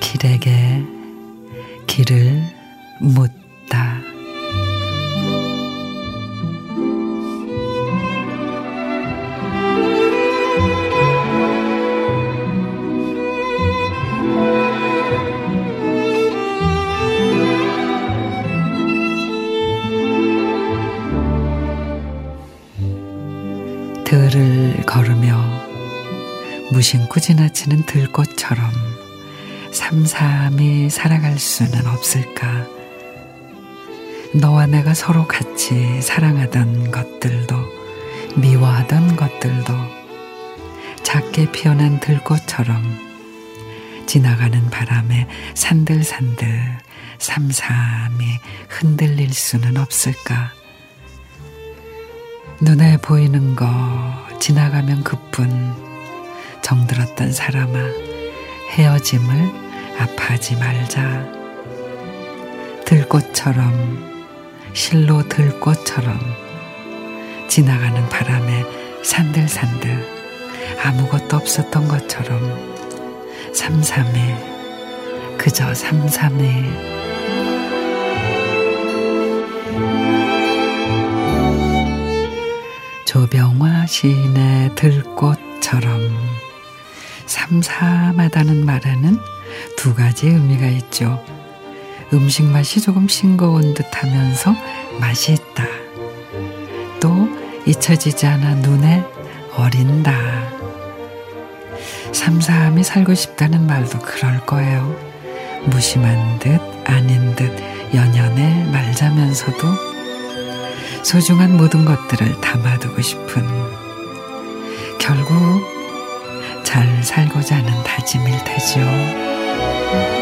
길에게 길을 묻다. 들을 걸으며 무심코 지나치는 들꽃처럼 삼삼이 살아갈 수는 없을까. 너와 내가 서로 같이 사랑하던 것들도 미워하던 것들도 작게 피어난 들꽃처럼 지나가는 바람에 산들산들 삼삼이 흔들릴 수는 없을까. 눈에 보이는 거 지나가면 그뿐. 정들었던 사람아, 헤어짐을 아파하지 말자. 들꽃처럼, 실로 들꽃처럼 지나가는 바람에 산들산들 아무것도 없었던 것처럼 삼삼해, 그저 삼삼해. 조병화 시인의 들꽃처럼. 삼삼하다는 말에는 두 가지 의미가 있죠. 음식 맛이 조금 싱거운 듯하면서 맛이 있다. 또 잊혀지지 않아 눈에 어린다. 삼삼이 살고 싶다는 말도 그럴 거예요. 무심한 듯 아닌 듯 연연해 말자면서도 소중한 모든 것들을 담아두고 싶은, 결국 잘 살고자 하는 다짐일 테죠.